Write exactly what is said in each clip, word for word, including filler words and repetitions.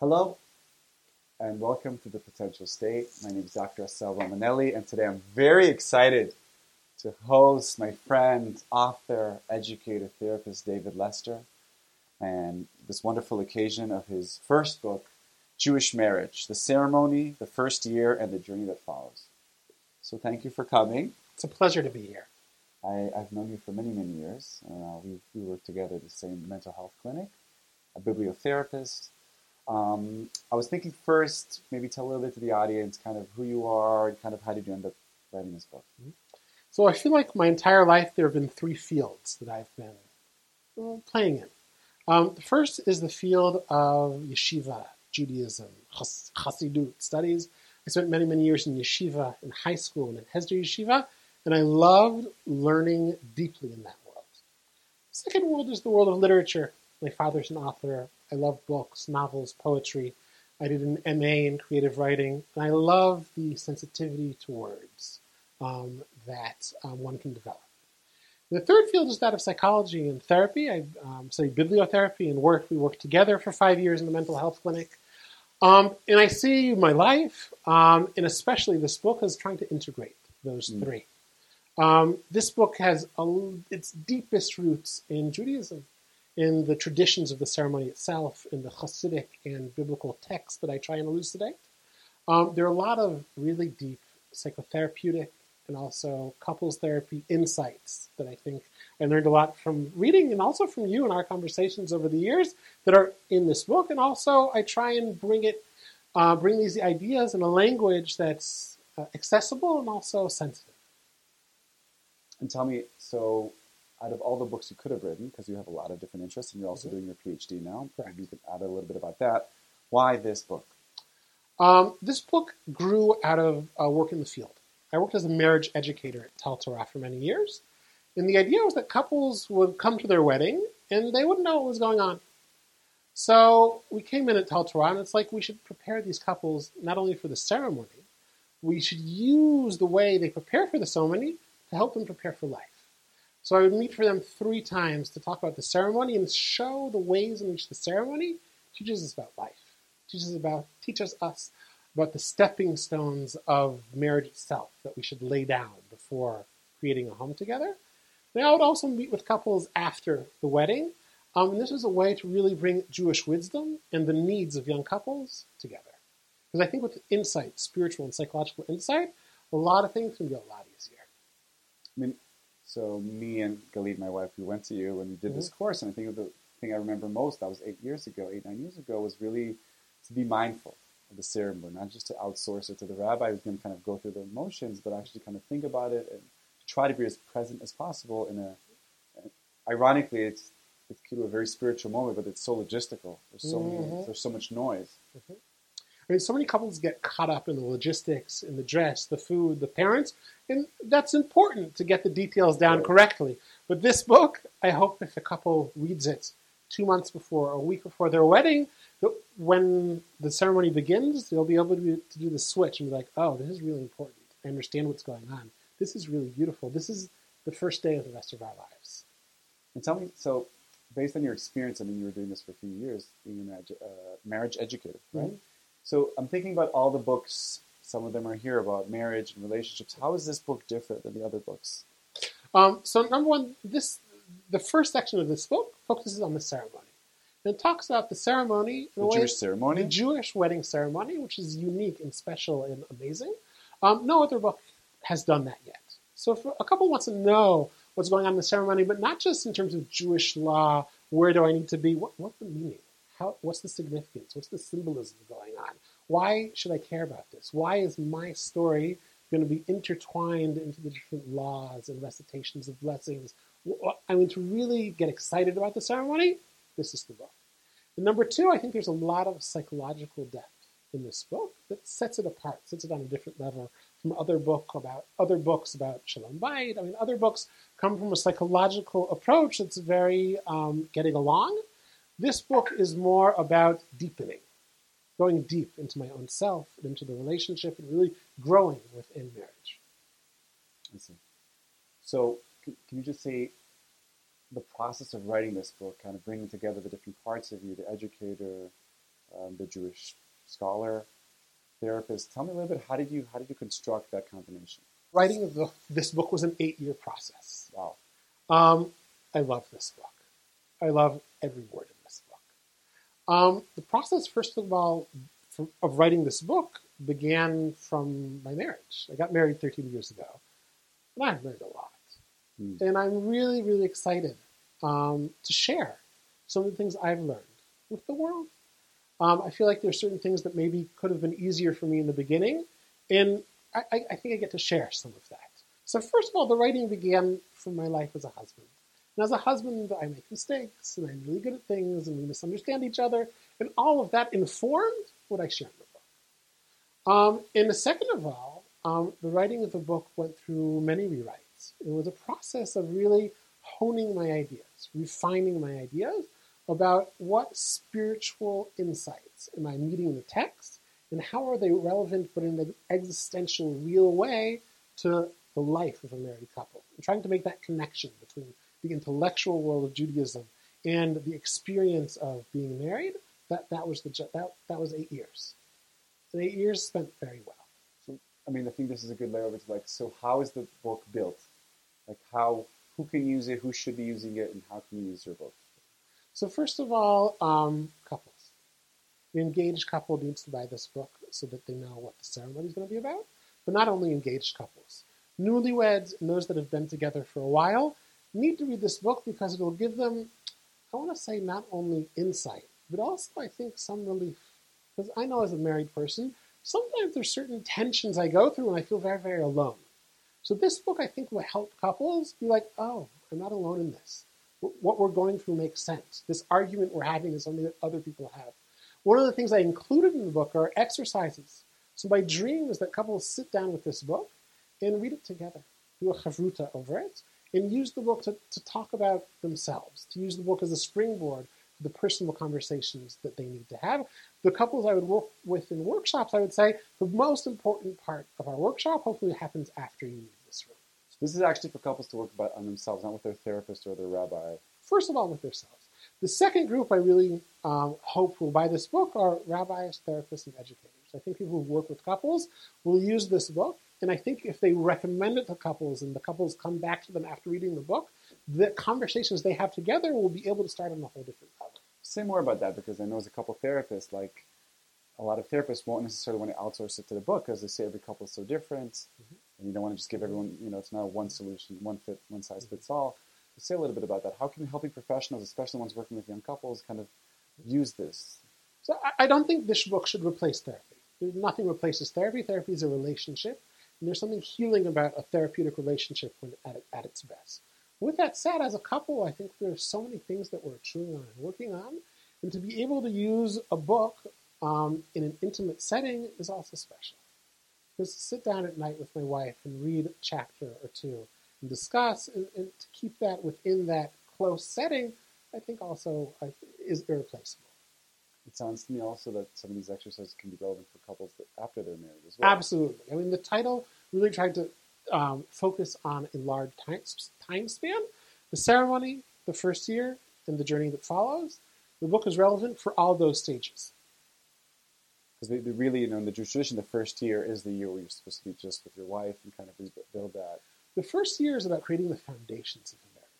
Hello, and welcome to the Potential State. My name is Doctor Assel Romanelli, and today I'm very excited to host my friend, author, educator, therapist, David Lester, and this wonderful occasion of his first book, Jewish Marriage, The Ceremony, The First Year, and The Journey That Follows. So thank you for coming. It's a pleasure to be here. I, I've known you for many, many years. Uh, we, we worked together at the same mental health clinic, a bibliotherapist. Um, I was thinking first, maybe tell a little bit to the audience kind of who you are and kind of how did you end up writing this book? So I feel like my entire life there have been three fields that I've been playing in. Um, the first is the field of yeshiva, Judaism, Has- Hasidut studies. I spent many, many years in yeshiva, in high school, and at Hesder Yeshiva, and I loved learning deeply in that world. The second world is the world of literature. My father's an author. I love books, novels, poetry. I did an M A in creative writing, and I love the sensitivity to words um, that um, one can develop. The third field is that of psychology and therapy. I um, studied bibliotherapy and worked. We worked together for five years in the mental health clinic. Um, and I see my life, um, and especially this book, is trying to integrate those mm. three. Um, this book has a, its deepest roots in Judaism, in the traditions of the ceremony itself, in the Hasidic and biblical texts that I try and elucidate. Um, there are a lot of really deep psychotherapeutic and also couples therapy insights that I think I learned a lot from reading and also from you and our conversations over the years that are in this book. And also I try and bring it, uh, bring these ideas in a language that's uh, accessible and also sensitive. And tell me, so out of all the books you could have written, because you have a lot of different interests and you're also mm-hmm. doing your PhD now, maybe you could add a little bit about that. Why this book? Um, this book grew out of uh, work in the field. I worked as a marriage educator at Tel Torah for many years. And the idea was that couples would come to their wedding and they wouldn't know what was going on. So we came in at Tel Torah and it's like we should prepare these couples not only for the ceremony, we should use the way they prepare for the ceremony to help them prepare for life. So I would meet for them three times to talk about the ceremony and show the ways in which the ceremony teaches us about life, teaches us about, teaches us about the stepping stones of marriage itself that we should lay down before creating a home together. And I would also meet with couples after the wedding. Um, and this was a way to really bring Jewish wisdom and the needs of young couples together. Because I think with insight, spiritual and psychological insight, a lot of things can be a lot easier. I mean, so me and Galit, my wife, we went to you and we did mm-hmm. this course. And I think the thing I remember most, that was eight years ago, eight, nine years ago, was really to be mindful of the ceremony, not just to outsource it to the rabbi who's going to kind of go through the motions, but actually kind of think about it and try to be as present as possible. In a, ironically, it's it's kind of a very spiritual moment, but it's so logistical. There's so mm-hmm. many, there's so much noise. Mm-hmm. I mean, so many couples get caught up in the logistics, in the dress, the food, the parents, and that's important to get the details down correctly. But this book, I hope if a couple reads it two months before, or a week before their wedding, when the ceremony begins, they'll be able to do the switch and be like, oh, this is really important. I understand what's going on. This is really beautiful. This is the first day of the rest of our lives. And tell me, so based on your experience, I mean, you were doing this for a few years, being a marriage educator, right? Mm-hmm. So I'm thinking about all the books, some of them are here about marriage and relationships. How is this book different than the other books? Um, so number one, this the first section of this book focuses on the ceremony. And it talks about the ceremony. The Jewish ceremony? The Jewish wedding ceremony, which is unique and special and amazing. Um, no other book has done that yet. So if a couple wants to know what's going on in the ceremony, but not just in terms of Jewish law, where do I need to be, what, what's the meaning? How, what's the significance? What's the symbolism going on? Why should I care about this? Why is my story going to be intertwined into the different laws and recitations of blessings? I mean, to really get excited about the ceremony, this is the book. And number two, I think there's a lot of psychological depth in this book that sets it apart, sets it on a different level from other book about other books about Shalom Bayit. I mean, other books come from a psychological approach that's very um, getting along. This book is more about deepening, going deep into my own self, and into the relationship, and really growing within marriage. I see. So, can you just say the process of writing this book, kind of bringing together the different parts of you, the educator, um, the Jewish scholar, therapist. Tell me a little bit, how did you how did you construct that combination? Writing of the, this book was an eight-year process. Wow. Um, I love this book. I love every word of this book. Um, the process, first of all, for, of writing this book began from my marriage. I got married thirteen years ago, and I've learned a lot. Mm. And I'm really, really excited um, to share some of the things I've learned with the world. Um, I feel like there's certain things that maybe could have been easier for me in the beginning, and I, I, I think I get to share some of that. So first of all, the writing began from my life as a husband. And as a husband, I make mistakes, and I'm really good at things, and we misunderstand each other, and all of that informed what I shared in the book. Um, and the second of all, um, the writing of the book went through many rewrites. It was a process of really honing my ideas, refining my ideas, about what spiritual insights am I meeting in the text, and how are they relevant, but in an existential, real way, to the life of a married couple. I'm trying to make that connection between the intellectual world of Judaism and the experience of being married. That that was the that that was eight years. And eight years spent very well. So, I mean, I think this is a good layover to like. So, how is the book built? Like, how who can use it? Who should be using it? And how can you use your book? So first of all, um, couples. The engaged couple needs to buy this book so that they know what the ceremony is going to be about. But not only engaged couples. Newlyweds and those that have been together for a while need to read this book because it will give them, I want to say, not only insight, but also I think some relief. Because I know as a married person, sometimes there's certain tensions I go through and I feel very, very alone. So this book, I think, will help couples be like, oh, I'm not alone in this. What we're going through makes sense. This argument we're having is something that other people have. One of the things I included in the book are exercises. So my dream is that couples sit down with this book and read it together, do a chavruta over it, and use the book to, to talk about themselves, to use the book as a springboard for the personal conversations that they need to have. The couples I would work with in workshops, I would say, the most important part of our workshop hopefully happens after you leave this room. This is actually for couples to work about on themselves, not with their therapist or their rabbi. First of all, with themselves. The second group I really um, hope will buy this book are rabbis, therapists, and educators. I think people who work with couples will use this book, and I think if they recommend it to couples and the couples come back to them after reading the book, the conversations they have together will be able to start on a whole different level. Say more about that, because I know as a couple therapist, like a lot of therapists won't necessarily want to outsource it to the book because they say every couple is so different. Mm-hmm. And you don't want to just give everyone, you know, it's not one solution, one fit, one size fits all. Say a little bit about that. How can helping professionals, especially ones working with young couples, kind of use this? So I don't think this book should replace therapy. Nothing replaces therapy. Therapy is a relationship, and there's something healing about a therapeutic relationship when at, at its best. With that said, as a couple, I think there are so many things that we're chewing on and working on, and to be able to use a book um, in an intimate setting is also special. Just sit down at night with my wife and read a chapter or two and discuss, and, and to keep that within that close setting, I think also I th- is irreplaceable. It sounds to me also that some of these exercises can be relevant for couples that after they're married as well. Absolutely. I mean, the title really tried to um, focus on a large time, time span. The ceremony, the first year, and the journey that follows. The book is relevant for all those stages. Because they, they really, you know, in the Jewish tradition, the first year is the year where you're supposed to be just with your wife and kind of rebuild that. The first year is about creating the foundations of the marriage.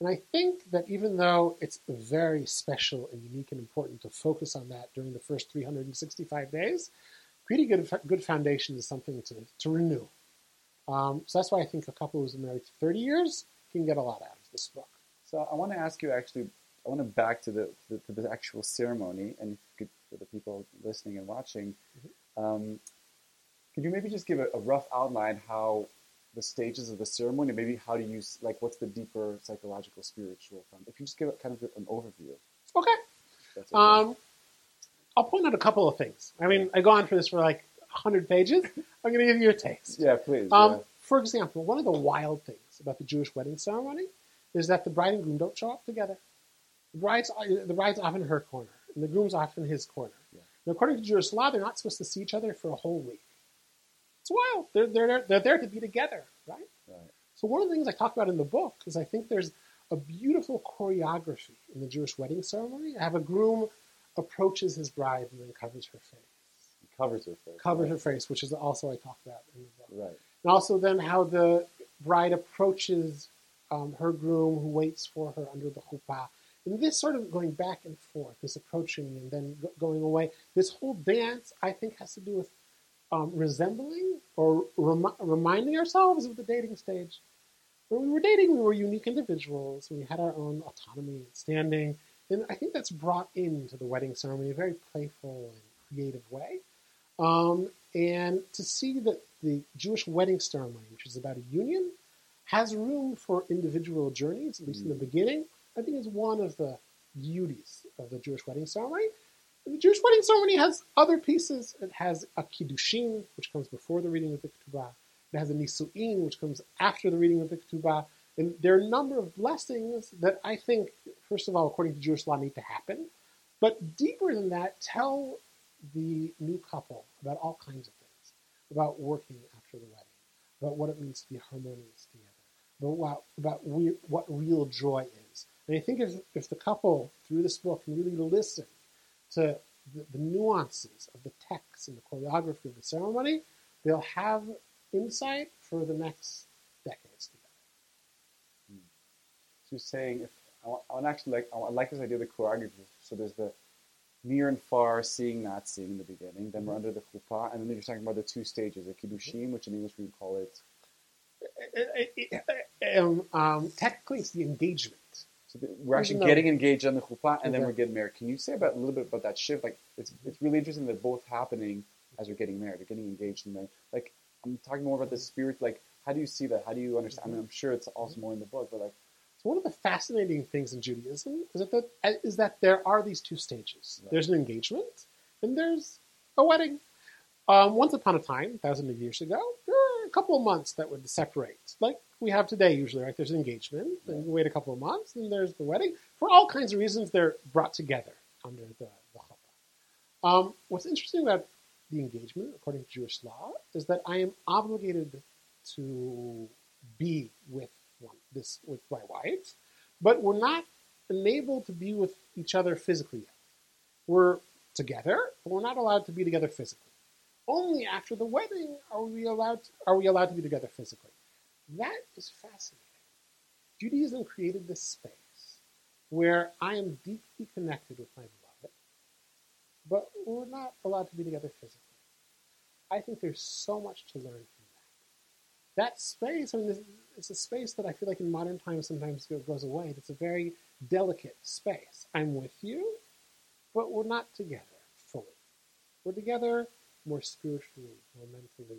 And I think that even though it's very special and unique and important to focus on that during the first three hundred sixty-five days, creating good, good foundation is something to, to renew. Um, so that's why I think a couple who's been married for thirty years can get a lot out of this book. So I want to ask you actually, I want to back to the, the, to the actual ceremony, and if you could, for the people listening and watching, mm-hmm. um, could you maybe just give a, a rough outline how the stages of the ceremony, maybe how do you, like what's the deeper psychological, spiritual fund? If you just give kind of an overview. Okay. That's okay. Um, I'll point out a couple of things. I mean, I go on for this for like one hundred pages. I'm going to give you a taste. Yeah, please. Um, yeah. For example, one of the wild things about the Jewish wedding ceremony is that the bride and groom don't show up together. The bride's, the bride's often her corner, and the groom's often his corner. Yeah. And according to Jewish law, they're not supposed to see each other for a whole week. It's wild. They're, they're, they're there to be together, right? right? So one of the things I talk about in the book is I think there's a beautiful choreography in the Jewish wedding ceremony. I have a groom approaches his bride and then covers her face. He covers her face. Covers right. her face, which is also I talk about in the book. Right. And also then how the bride approaches um, her groom who waits for her under the chuppah. And this sort of going back and forth, this approaching and then g- going away, this whole dance, I think, has to do with um, resembling or rem- reminding ourselves of the dating stage. When we were dating, we were unique individuals. We had our own autonomy and standing. And I think that's brought into the wedding ceremony in a very playful and creative way. Um, and to see that the Jewish wedding ceremony, which is about a union, has room for individual journeys, at least mm. in the beginning, I think is one of the beauties of the Jewish wedding ceremony. And the Jewish wedding ceremony has other pieces. It has a kiddushin, which comes before the reading of the ketubah. It has a nisu'in, which comes after the reading of the ketubah. And there are a number of blessings that I think, first of all, according to Jewish law, need to happen. But deeper than that, tell the new couple about all kinds of things, about working after the wedding, about what it means to be harmonious together, about what, about we, what real joy is. And I think if, if the couple, through this book, can really listen to the, the nuances of the text and the choreography of the ceremony, they'll have insight for the next decades together. Hmm. So you're saying, if I want actually like I like this idea of the choreography. So there's the near and far, seeing, not seeing in the beginning. Then mm-hmm. we're under the chuppah, and then you're talking about the two stages, the kiddushim, which in English we would call it. It, it, it um, um, technically, it's the engagement. We're actually no. getting engaged on the chuppah, and okay. then we're getting married. Can you say about a little bit about that shift? Like, it's it's really interesting that both happening as we're getting married, we're getting engaged, and then like I'm talking more about the spirit. Like, how do you see that? How do you understand? I mean, I'm sure it's also more in the book, but like, so one of the fascinating things in Judaism is that the, is that there are these two stages. Right. There's an engagement, and there's a wedding. Um, once upon a time, thousands of years ago, there were a couple of months that would separate. Like we have today usually, right? There's an engagement, and you wait a couple of months, and there's the wedding. For all kinds of reasons, they're brought together under the chuppah. Um, what's interesting about the engagement, according to Jewish law, is that I am obligated to be with one, this with my wife, but we're not enabled to be with each other physically yet. We're together, but we're not allowed to be together physically. Only after the wedding are we allowed to, are we allowed to be together physically. That is fascinating. Judaism created this space where I am deeply connected with my beloved, but we're not allowed to be together physically. I think there's so much to learn from that. That space, I mean, it's a space that I feel like in modern times sometimes goes away. It's a very delicate space. I'm with you, but we're not together fully. We're together more spiritually, more mentally,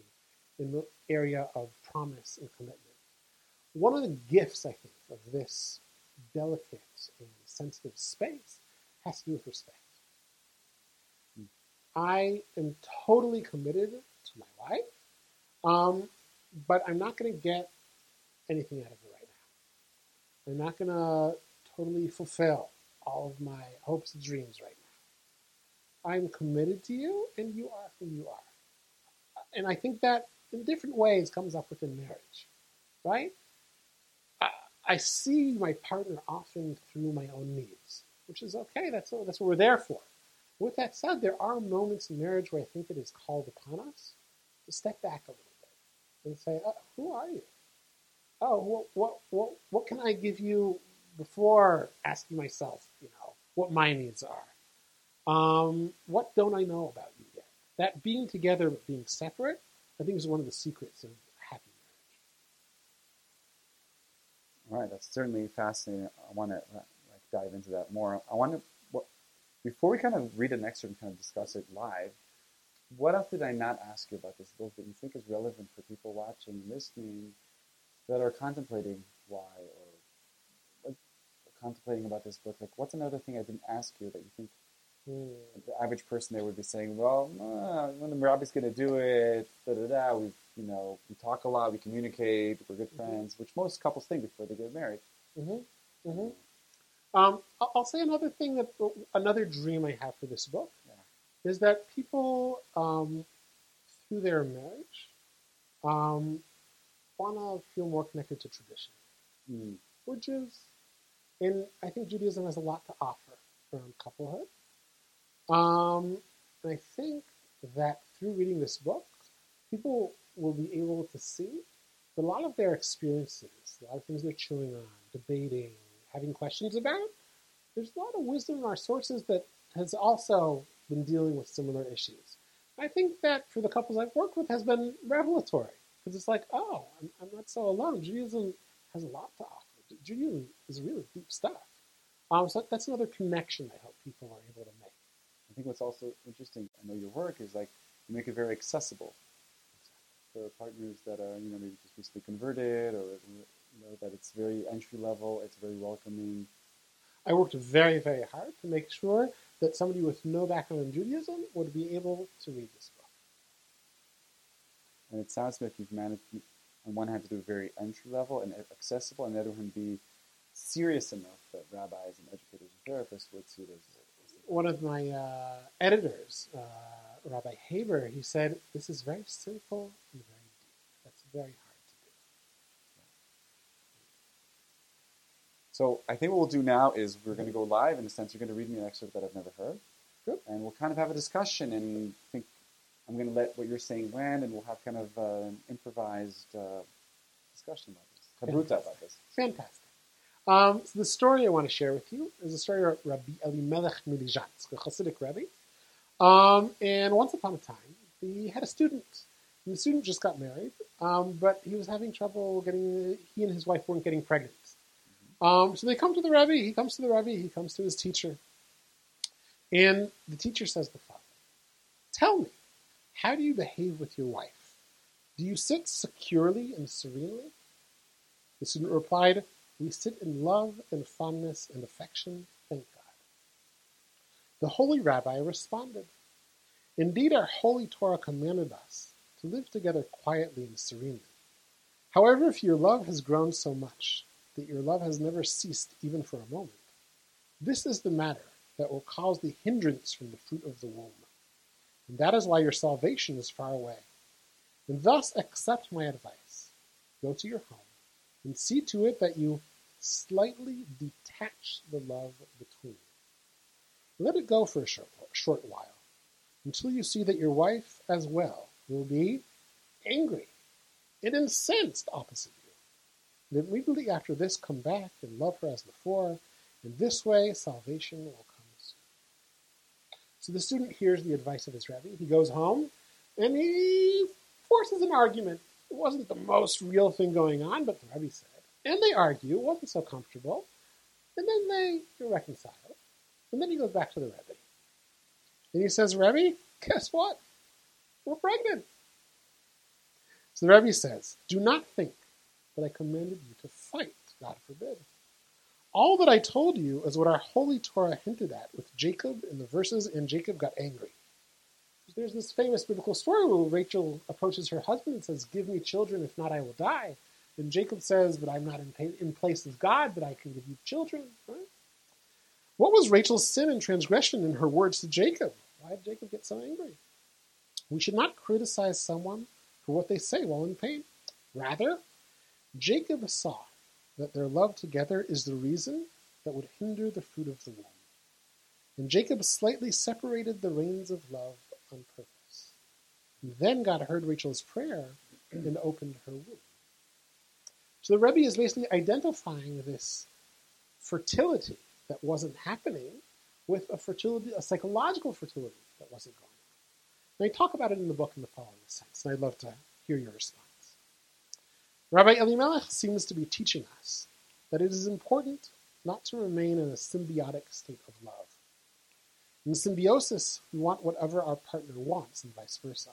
in the area of promise and commitment. One of the gifts, I think, of this delicate and sensitive space has to do with respect. Mm. I am totally committed to my wife, um, but I'm not going to get anything out of it right now. I'm not going to totally fulfill all of my hopes and dreams right now. I'm committed to you, and you are who you are. And I think that in different ways comes up within marriage, right? I, I see my partner often through my own needs, which is okay. That's what, that's what we're there for. With that said, there are moments in marriage where I think it is called upon us to step back a little bit and say, oh, who are you? Oh, what, what, what, what can I give you before asking myself, you know, what my needs are? Um, what don't I know about you yet? That being together but being separate, I think it's one of the secrets of happy marriage. All right, that's certainly fascinating. I want to like dive into that more. I want to, what, before we kind of read an excerpt and kind of discuss it live, what else did I not ask you about this book that you think is relevant for people watching, listening, that are contemplating why or like, contemplating about this book? Like, what's another thing I didn't ask you that you think the average person there would be saying, well, uh, when the rabbi's going to do it, da da da, we, you know, we talk a lot, we communicate, we're good friends, mm-hmm. which most couples think before they get married. Mm-hmm. Mm-hmm. Um, I'll say another thing that, another dream I have for this book yeah. is that people, um, through their marriage, um, want to feel more connected to tradition, mm. which is, and I think Judaism has a lot to offer around couplehood. Um, and I think that through reading this book, people will be able to see a lot of their experiences, a lot of things they're chewing on, debating, having questions about. There's a lot of wisdom in our sources that has also been dealing with similar issues. I think that for the couples I've worked with has been revelatory, because it's like, oh, I'm, I'm not so alone. Judaism has a lot to offer. Judaism is really deep stuff. Um, so that's another connection I hope people are able to make. I think what's also interesting, I know your work is like, you make it very accessible for partners that are, you know, maybe just recently converted, or you know, that it's very entry level, it's very welcoming. I worked very, very hard to make sure that somebody with no background in Judaism would be able to read this book. And it sounds like you've managed, on one hand, to do very entry level and accessible, and the other one be serious enough that rabbis and educators and therapists would see this. One of my uh, editors, uh, Rabbi Haber, he said, this is very simple and very deep. That's very hard to do. So I think what we'll do now is we're going to go live. In a sense, you're going to read me an excerpt that I've never heard. Sure. And we'll kind of have a discussion, and I think I'm going to let what you're saying land, and we'll have kind of uh, an improvised uh, discussion about this. Kabruta about this. Fantastic. Um, so the story I want to share with you is the story of Rabbi Elimelech of Lizhensk, a Hasidic Rebbe. Um, and once upon a time, he had a student. And the student just got married, um, but he was having trouble getting, he and his wife weren't getting pregnant. Um, so they come to the Rebbe, he comes to the Rebbe, he comes to his teacher. And the teacher says to the father, tell me, how do you behave with your wife? Do you sit securely and serenely? The student replied, we sit in love and fondness and affection, thank God. The holy rabbi responded, indeed, our holy Torah commanded us to live together quietly and serenely. However, if your love has grown so much that your love has never ceased even for a moment, this is the matter that will cause the hindrance from the fruit of the womb. And that is why your salvation is far away. And thus accept my advice. Go to your home and see to it that you slightly detach the love between you. Let it go for a short, short while, until you see that your wife as well will be angry and incensed opposite you. And immediately after this, come back and love her as before, and this way salvation will come soon. So the student hears the advice of his Rebbe. He goes home, and he forces an argument. It wasn't the most real thing going on, but the Rebbe said. And they argue. It wasn't so comfortable. And then they reconcile. And then he goes back to the Rebbe. And he says, Rebbe, guess what? We're pregnant. So the Rebbe says, do not think that I commanded you to fight, God forbid. All that I told you is what our holy Torah hinted at with Jacob in the verses, and Jacob got angry. There's this famous biblical story where Rachel approaches her husband and says, give me children, if not I will die. And Jacob says, but I'm not in, pa- in place of God, but I can give you children. Right? What was Rachel's sin and transgression in her words to Jacob? Why did Jacob get so angry? We should not criticize someone for what they say while in pain. Rather, Jacob saw that their love together is the reason that would hinder the fruit of the womb. And Jacob slightly separated the reins of love on purpose. And then God heard Rachel's prayer and opened her womb. So the Rebbe is basically identifying this fertility that wasn't happening with a fertility, a psychological fertility that wasn't going on. And I talk about it in the book in the following sense, and I'd love to hear your response. Rabbi Elimelech seems to be teaching us that it is important not to remain in a symbiotic state of love. In symbiosis, we want whatever our partner wants and vice versa.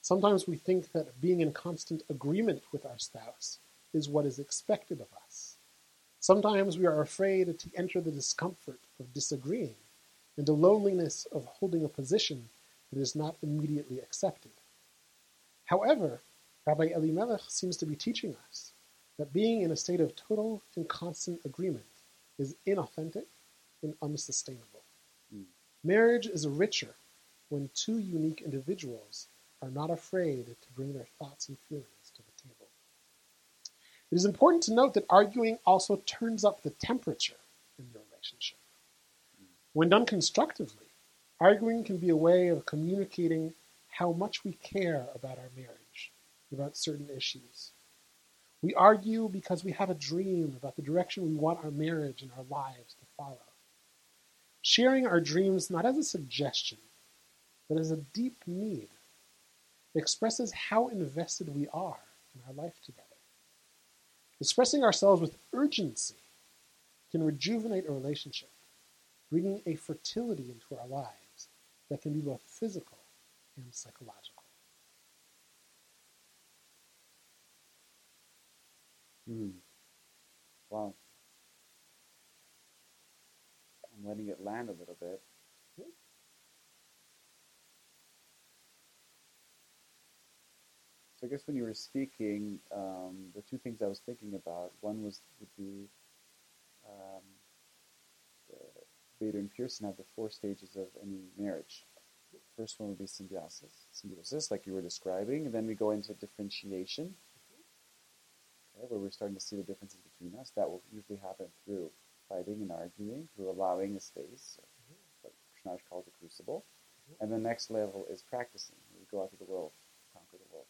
Sometimes we think that being in constant agreement with our spouse is what is expected of us. Sometimes we are afraid to enter the discomfort of disagreeing and the loneliness of holding a position that is not immediately accepted. However, Rabbi Elimelech seems to be teaching us that being in a state of total and constant agreement is inauthentic and unsustainable. Marriage is richer when two unique individuals are not afraid to bring their thoughts and feelings to the table. It is important to note that arguing also turns up the temperature in your relationship. When done constructively, Arguing can be a way of communicating how much we care about our marriage, about certain issues. We argue because we have a dream about the direction we want our marriage and our lives to follow. Sharing our dreams not as a suggestion, but as a deep need expresses how invested we are in our life together. Expressing ourselves with urgency can rejuvenate a relationship, bringing a fertility into our lives that can be both physical and psychological. Mm. Wow. I'm letting it land a little bit. So I guess when you were speaking, um, the two things I was thinking about, one was would be um, the Bader and Pearson have the four stages of any marriage. First one would be symbiosis, symbiosis, like you were describing, and then we go into differentiation, mm-hmm. okay, where we're starting to see the differences between us. That will usually happen through fighting and arguing, through allowing a space, mm-hmm. what Schnarch calls a crucible. Mm-hmm. And the next level is practicing. We go out to the world, conquer the world.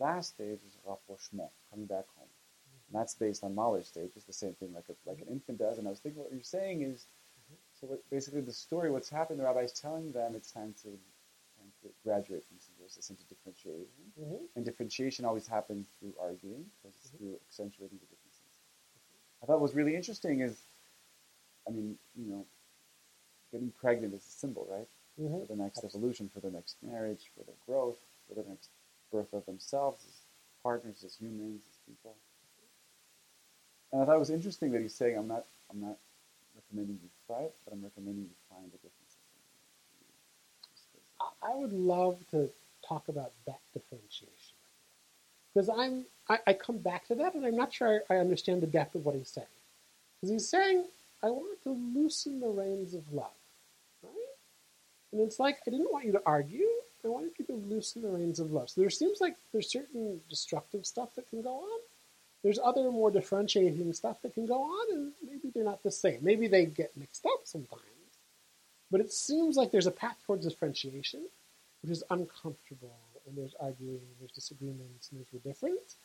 Last stage is rapprochement, coming back home. Mm-hmm. And that's based on Mahler's stage. It's the same thing like a, like an infant does. And I was thinking what you're saying is, mm-hmm. so what, basically the story, what's happened, the rabbi's telling them it's time to, time to graduate from symbiosis into differentiation. Mm-hmm. And differentiation always happens through arguing, because it's mm-hmm. through accentuating the differences. Mm-hmm. I thought what was really interesting is, I mean, you know, getting pregnant is a symbol, right? Mm-hmm. For the next Absolutely. Evolution, for the next marriage, for their growth, for the next birth of themselves, as partners, as humans, as people. And I thought it was interesting that he's saying, I'm not I'm not recommending you fight, but I'm recommending you find the differences. I would love to talk about that differentiation. Because I'm I, I come back to that, and I'm not sure I, I understand the depth of what he's saying. Because he's saying, I want to loosen the reins of love. Right? And it's like, I didn't want you to argue. I wanted people to loosen the reins of love. So there seems like there's certain destructive stuff that can go on. There's other more differentiating stuff that can go on, and maybe they're not the same. Maybe they get mixed up sometimes. But it seems like there's a path towards differentiation, which is uncomfortable, and there's arguing, and there's disagreements, and there's difference.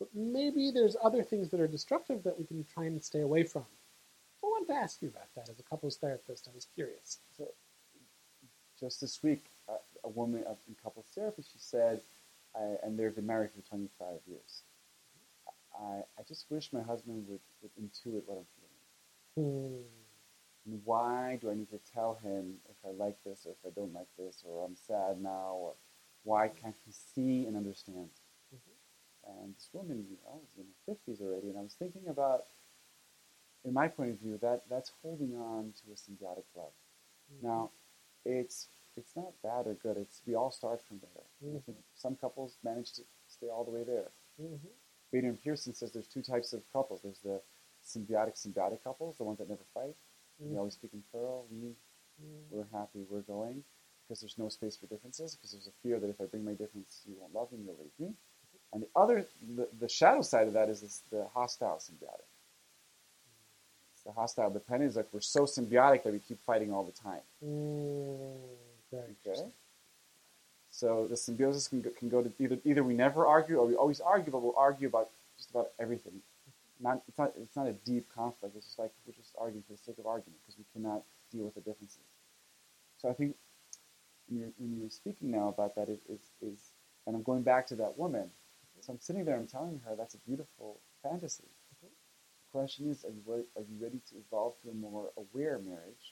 But maybe there's other things that are destructive that we can try and stay away from. I wanted to ask you about that as a couples therapist. I was curious. So, just this week, a woman in couples therapy, she said, I, and they've been married for twenty-five years. I, I just wish my husband would, would intuit what I'm feeling. Hmm. And why do I need to tell him if I like this or if I don't like this or I'm sad now? Or why can't he see and understand? Mm-hmm. And this woman, you know, was in her fifties already, and I was thinking about, in my point of view, that that's holding on to a symbiotic love. Mm-hmm. Now, it's It's not bad or good. It's we all start from there. Mm-hmm. I think some couples manage to stay all the way there. Mm-hmm. Bader and Pearson says there's two types of couples. There's the symbiotic, symbiotic couples, the ones that never fight. Mm-hmm. They always speak in plural. We, mm-hmm. We're happy. We're going. Because there's no space for differences. Because there's a fear that if I bring my difference, you won't love me, you'll leave me. Mm-hmm. And the other, the, the shadow side of that is this, the hostile symbiotic. Mm-hmm. It's the hostile dependence. Like we're so symbiotic that we keep fighting all the time. Mm-hmm. Okay. So the symbiosis can go, can go to either either we never argue or we always argue, but we'll argue about just about everything. Not it's not it's not a deep conflict. It's just like we're just arguing for the sake of argument because we cannot deal with the differences. So I think when you're, when you're speaking now about that, it is is and I'm going back to that woman. So I'm sitting there, I'm telling her that's a beautiful fantasy. The question is, are you ready, are you ready to evolve to a more aware marriage?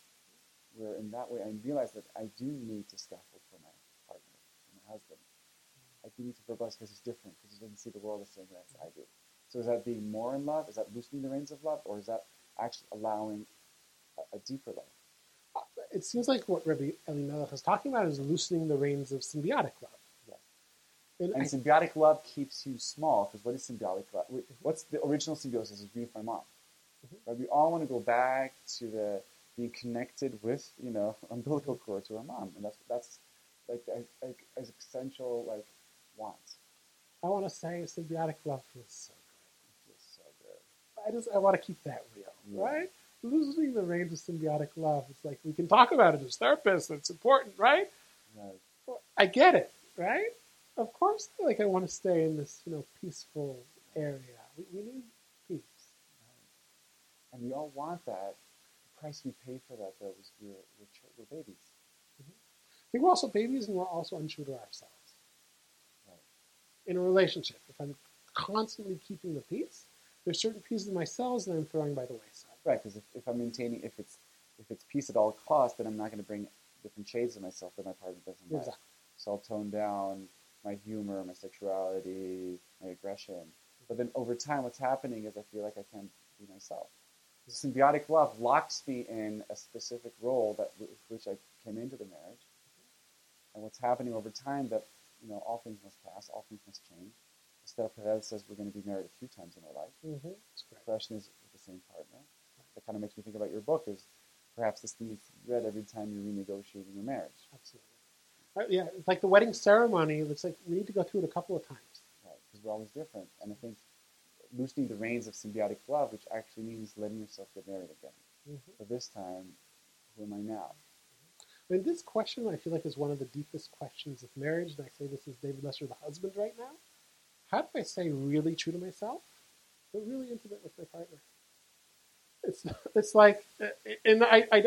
Where in that way I realize that I do need to scaffold for my partner, for my husband. Mm-hmm. I do need to verbalize because he's different, because he doesn't see the world the same way as I do. So is that being more in love? Is that loosening the reins of love? Or is that actually allowing a, a deeper love? It seems like what Rabbi Elimelech is talking about is loosening the reins of symbiotic love. Yes. And, and I, symbiotic love keeps you small, because what is symbiotic love? What's the original symbiosis is me with my mom. Mm-hmm. Right? We all want to go back to the being connected with, you know, umbilical cord to our mom, and that's that's like as essential like wants. I want to say symbiotic love feels so good. It feels so good. I just I want to keep that real, yeah. Right? loosening the reins of symbiotic love. It's like, we can talk about it as therapists. It's important, right? Right. Well, I get it, right? Of course, like, I want to stay in this, you know, peaceful area. We, we need peace. Right. And we all want that. The price we paid for that, though, was we were, we're, we're babies. Mm-hmm. I think we're also babies, and we're also untrue to ourselves. Right. In a relationship, if I'm constantly keeping the peace, there's certain pieces of myself that I'm throwing by the wayside. Right, because if, if I'm maintaining, if it's if it's peace at all costs, then I'm not going to bring different shades of myself that my partner doesn't like. Exactly. So I'll tone down my humor, my sexuality, my aggression. But then over time, what's happening is I feel like I can't be myself. Yeah. Symbiotic love locks me in a specific role that which I came into the marriage. And what's happening over time that, you know, all things must pass, all things must change. Esther Perez says we're going to be married a few times in our life. Mm-hmm. The question is with the same partner. That kind of makes me think about your book is perhaps this needs to be read every time you're renegotiating your marriage. Absolutely. Right, yeah, it's like the wedding ceremony. It's like we need to go through it a couple of times. Right, because we're always different. And I think loosening the reins of symbiotic love, which actually means letting yourself get married again. Mm-hmm. But this time, who am I now? I mean, this question, I feel like, is one of the deepest questions of marriage. And I say this is David Lester, the husband, right now. How do I say really true to myself, but really intimate with my partner? It's it's like, and I, I,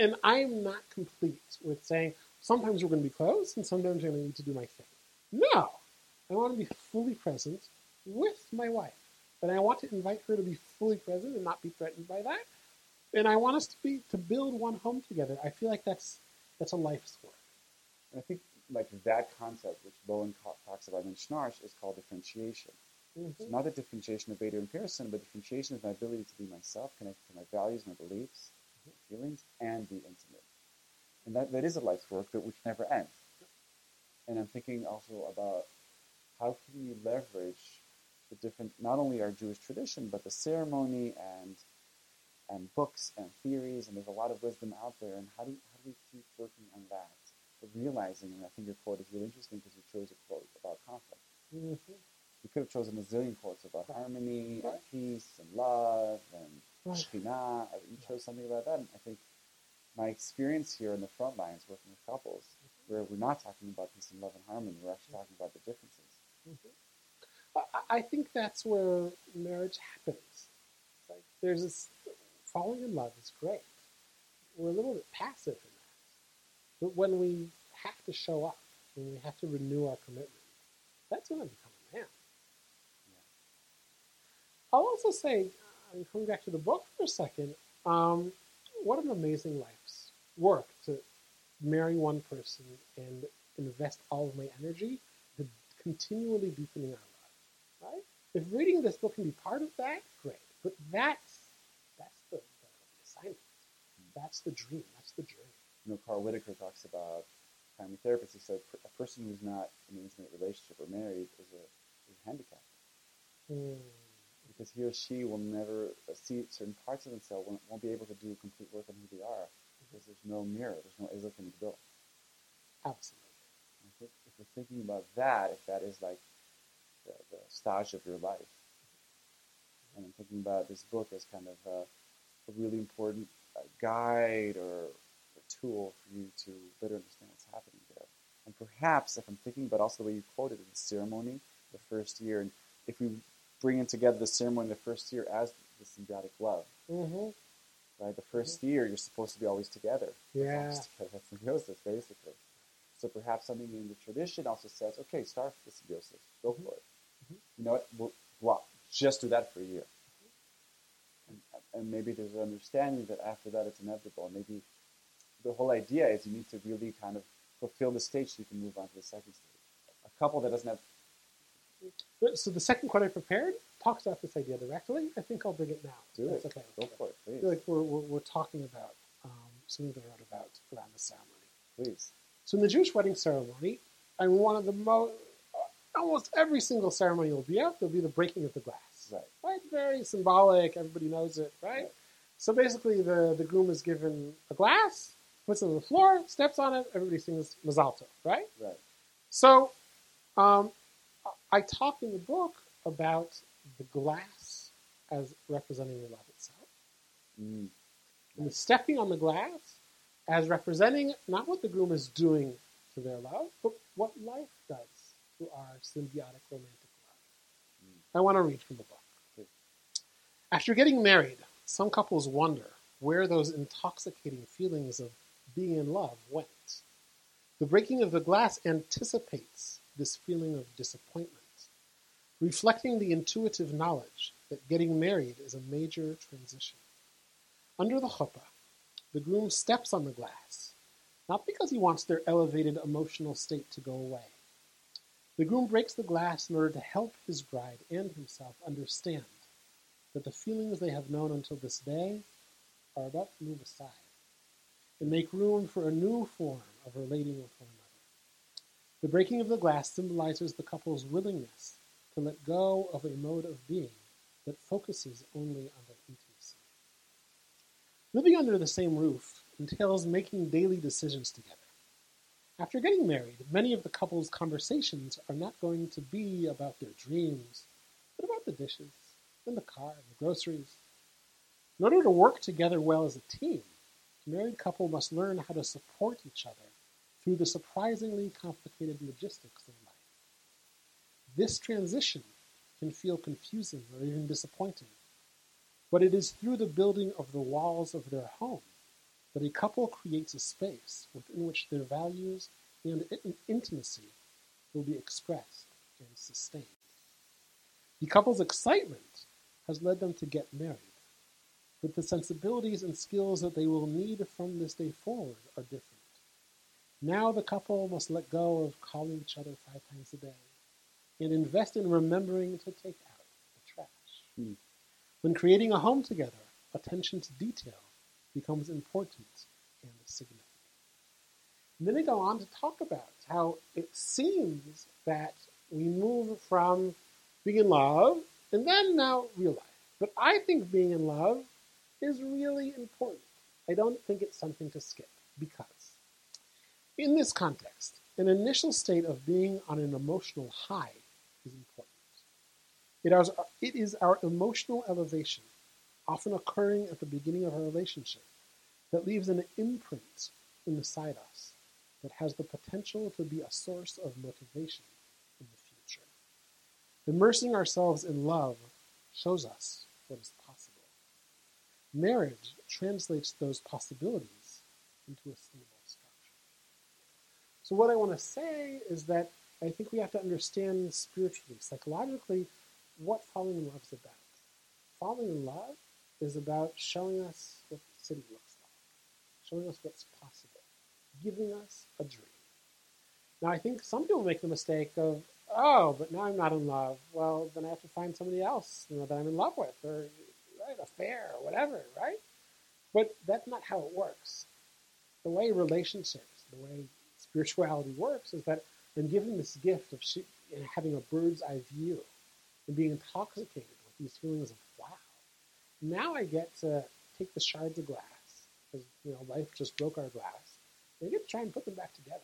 and I'm not complete with saying, sometimes we're going to be close, and sometimes I'm going to need to do my thing. No! I want to be fully present with my wife. And I want to invite her to be fully present and not be threatened by that. And I want us to be to build one home together. I feel like that's that's a life's work. And I think like that concept, which Bowen talks about in Schnarch, is called differentiation. Mm-hmm. It's not the differentiation of Bader and Pearson, but differentiation is my ability to be myself, connected to my values, my beliefs, mm-hmm. my feelings, and be intimate. And that, that is a life's work that which never ends. And I'm thinking also about how can we leverage the different, not only our Jewish tradition, but the ceremony and and books and theories, and there's a lot of wisdom out there, and how do, how do we keep working on that? But realizing, and I think your quote is really interesting because you chose a quote about conflict. Mm-hmm. You could have chosen a zillion quotes about right. harmony, right. and peace, and love, and right. Shekhinah. You chose something about that, and I think my experience here in the front lines working with couples, mm-hmm. where we're not talking about peace and love and harmony, we're actually talking about the differences. Mm-hmm. I think that's where marriage happens. Like there's this, falling in love is great. We're a little bit passive in that. But when we have to show up, when we have to renew our commitment, that's when I become a man. Yeah. I'll also say, I'm coming back to the book for a second, um, what an amazing life's work to marry one person and invest all of my energy to continually deepening our love, right? If reading this book can be part of that, great. But that's that's the, the assignment. That's the dream. That's the journey. You know, Carl Whitaker talks about family therapists. He said a person who's not in an intimate relationship or married is a, is a handicap. Mm. Because he or she will never see certain parts of themselves, won't, won't be able to do complete work on who they are, because there's no mirror, there's no isla to build. Absolutely. And if, if we're thinking about that, if that is like the, the stage of your life, and I'm thinking about this book as kind of a, a really important uh, guide or a tool for you to better understand what's happening there. And perhaps, if I'm thinking about also the way you quoted in The Ceremony, The First Year, and if we bringing together the ceremony, the first year, as the symbiotic love. Mm-hmm. Right? The first mm-hmm. year, you're supposed to be always together. Yeah. Always together. That's symbiosis, basically. So perhaps something in the tradition also says, okay, start with symbiosis. Go mm-hmm. for it. Mm-hmm. You know what? We'll, well, just do that for a year. Mm-hmm. And, and maybe there's an understanding that after that it's inevitable. Maybe the whole idea is you need to really kind of fulfill the stage so you can move on to the second stage. A couple that doesn't have... So the second quote I prepared talks about this idea directly. I think I'll bring it now. Do That's it. Okay. Go for it, please. I feel like we're, we're, we're talking about um, something that I wrote about around the ceremony. Please. So in the Jewish wedding ceremony, and one of the most, almost every single ceremony will be out, there'll be the breaking of the glass. Right. Right? Very symbolic. Everybody knows it, right? right? So basically the, the groom is given a glass, puts it on the floor, steps on it, everybody sings Mazal Tov, right? Right. So, um... I talk in the book about the glass as representing the love itself. Mm. and the stepping on the glass as representing not what the groom is doing to their love, but what life does to our symbiotic romantic love. Mm. I want to read from the book. Mm. After getting married, some couples wonder where those intoxicating feelings of being in love went. The breaking of the glass anticipates this feeling of disappointment, reflecting the intuitive knowledge that getting married is a major transition. Under the chuppah, the groom steps on the glass, not because he wants their elevated emotional state to go away. The groom breaks the glass in order to help his bride and himself understand that the feelings they have known until this day are about to move aside and make room for a new form of relating with one another. The breaking of the glass symbolizes the couple's willingness to let go of a mode of being that focuses only on their intimacy. Living under the same roof entails making daily decisions together. After getting married, many of the couple's conversations are not going to be about their dreams, but about the dishes, and the car, and the groceries. In order to work together well as a team, a married couple must learn how to support each other through the surprisingly complicated logistics of life. This transition can feel confusing or even disappointing, but it is through the building of the walls of their home that a couple creates a space within which their values and intimacy will be expressed and sustained. The couple's excitement has led them to get married, but the sensibilities and skills that they will need from this day forward are different. Now the couple must let go of calling each other five times a day and invest in remembering to take out the trash. Mm. When creating a home together, attention to detail becomes important and significant. And then they go on to talk about how it seems that we move from being in love and then now real life. But I think being in love is really important. I don't think it's something to skip because in this context, an initial state of being on an emotional high is important. It is, it is our emotional elevation, often occurring at the beginning of our relationship, that leaves an imprint inside us that has the potential to be a source of motivation in the future. Immersing ourselves in love shows us what is possible. Marriage translates those possibilities into a stable structure. So what I want to say is that I think we have to understand spiritually, psychologically, what falling in love is about. Falling in love is about showing us what the city looks like, showing us what's possible, giving us a dream. Now, I think some people make the mistake of, oh, but now I'm not in love. Well, then I have to find somebody else, you know, that I'm in love with, or right, affair, or whatever, right? But that's not how it works. The way relationships, the way spirituality works is that I'm given this gift of she- and having a bird's eye view and being intoxicated with these feelings of, wow, now I get to take the shards of glass, because, you know, life just broke our glass, and I get to try and put them back together.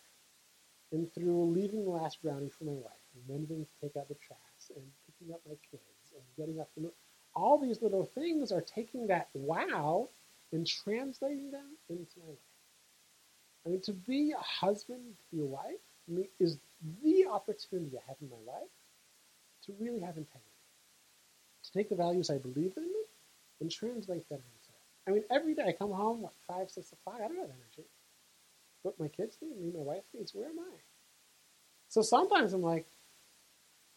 And through leaving the last brownie for my wife, remembering to take out the trash, and picking up my kids, and getting up, and all these little things are taking that wow and translating them into my life. I mean, to be a husband, to be a wife, I mean, is the opportunity I have in my life to really have integrity, to take the values I believe in and translate them into it. I mean, every day I come home, what, five, six o'clock, I don't have energy. What my kids need, me, my wife needs, where am I? So sometimes I'm like,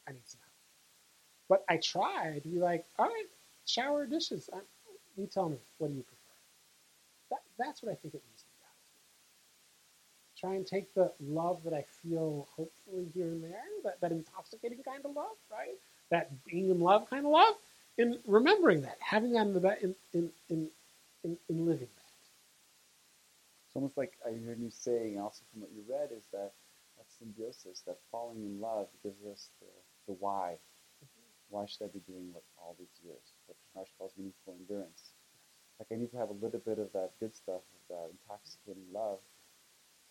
I need some help. But I try to be like, all right, shower, dishes. I'm, you tell me, what do you prefer? That, that's what I think it means to be. Try and take the love that I feel, hopefully here and there, that, that intoxicating kind of love, right? That being in love kind of love, and remembering that, having that in the in in in, in, in living. Almost like I heard you saying, also from what you read, is that, that symbiosis, that falling in love gives us the, the why. Mm-hmm. Why should I be doing what all these years? What Schnarch calls meaningful endurance. Like I need to have a little bit of that good stuff, of that intoxicating love,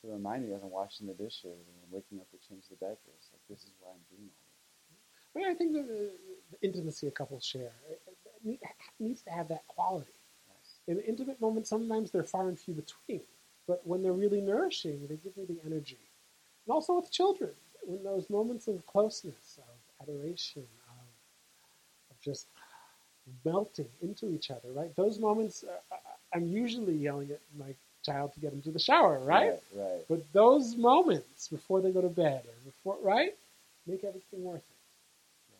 to remind me as I'm washing the dishes and I'm waking up to change the diapers. Like this is why I'm doing all this. Well, I think the, the intimacy a couple share it, it needs to have that quality. Yes. In intimate moments, sometimes they're far and few between, but when they're really nourishing, they give me the energy. And also with children, in those moments of closeness, of adoration, of, of just melting into each other, right? Those moments, uh, I'm usually yelling at my child to get into the shower, right? Right, right. But those moments before they go to bed, or before, right, make everything worth it. Yeah.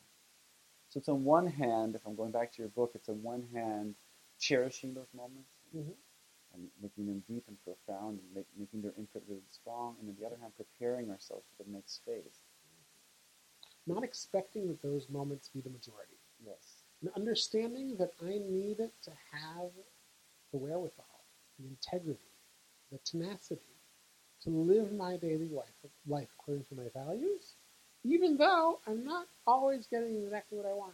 So it's on one hand, if I'm going back to your book, it's on one hand cherishing those moments and, mm-hmm. and making them deep and profound and make, making their input really strong, and on the other hand, preparing ourselves for the next phase. Not expecting that those moments be the majority. Yes. And understanding that I need it to have the wherewithal, the integrity, the tenacity to live my daily life, life according to my values, even though I'm not always getting exactly what I want.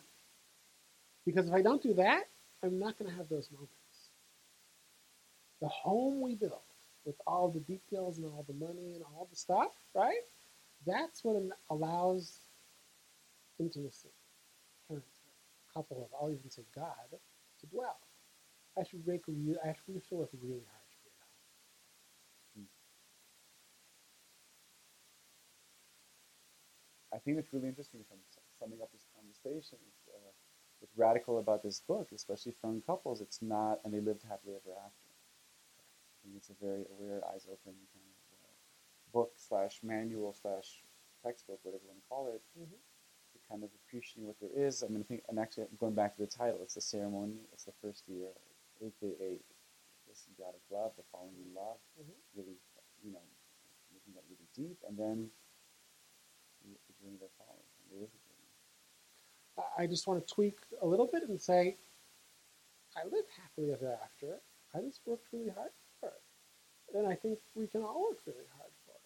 Because if I don't do that, I'm not going to have those moments. The home we build with all the details and all the money and all the stuff, right? That's what allows intimacy, parenthood, couple of, I'll even say God, to dwell. I should make a real, I have to feel like really hard to get out. Hmm. I think it's really interesting from summing up this conversation. It's, uh, what's radical about this book, especially for young couples, it's not, and they lived happily ever after. I think it's a very aware, eyes open kind of uh, book slash manual slash textbook, whatever you want to call it. Mm-hmm. Kind of appreciating what there is. I mean, I think, and actually, I'm going back to the title. It's The Ceremony. It's The First Year, A K A this God of love, the falling in love, mm-hmm. really, you know, making that really deep, and then the journey that follows. And there is a journey. I just want to tweak a little bit and say, I lived happily ever after. I just worked really hard for it, and I think we can all work really hard for it.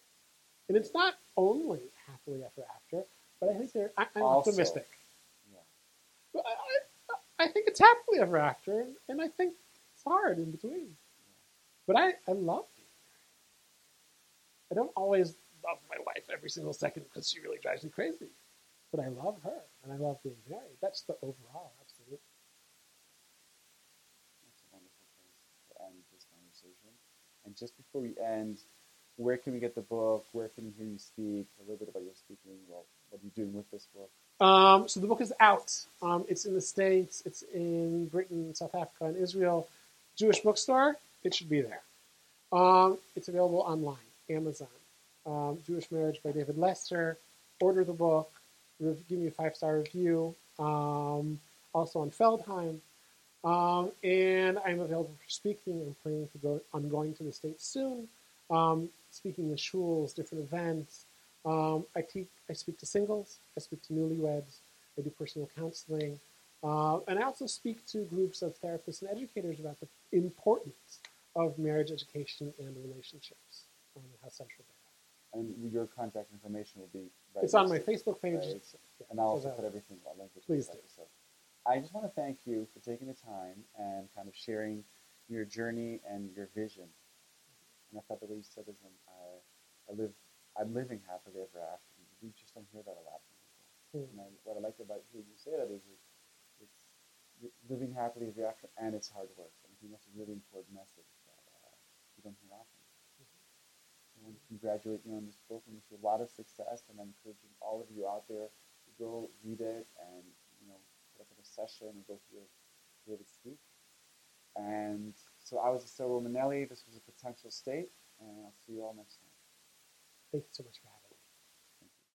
And it's not only happily ever after. But I think they're, I, I'm also, optimistic. Yeah. But I, I, I think it's happily ever after, and, and I think it's hard in between. Yeah. But I, I love being married. I don't always love my wife every single second because she really drives me crazy. But I love her, and I love being married. That's the overall, absolutely. That's a wonderful place to end this conversation. And just before we end, where can we get the book? Where can we hear you speak? A little bit about your speaking. Well, what are you doing with this book? Um, so the book is out. Um, it's in the States. It's in Britain, South Africa, and Israel. Jewish bookstore. It should be there. Um, it's available online, Amazon. Um, Jewish Marriage by David Lester. Order the book. Give me a five-star review. Um, also on Feldheim. Um, and I'm available for speaking. I'm planning to go. I'm going to the States soon. Um, speaking in shuls, different events. Um, I teach. I speak to singles. I speak to newlyweds. I do personal counseling, uh, and I also speak to groups of therapists and educators about the importance of marriage education and relationships um, and how central they are. And your contact information will be. Right it's on my Facebook page, right? yeah, and I'll also put everything. I'll link it to this episode. I just want to thank you for taking the time and kind of sharing your journey and your vision. And I thought the way you said is, I, I live, I'm living happily ever after. You just don't hear that a lot from people. Mm. And I, what I like about hearing you say that is, it's, it's living happily ever after, and it's hard work. And I think that's a really important message that uh, you don't hear often. Mm-hmm. I want to congratulate you on this book and wish you a lot of success. And I'm encouraging all of you out there to go read it and, you know, put up in a session and go through David's speak. And so I was Assel Romanelli. This was A Potential State, and I'll see you all next time. Thank you so much for having me.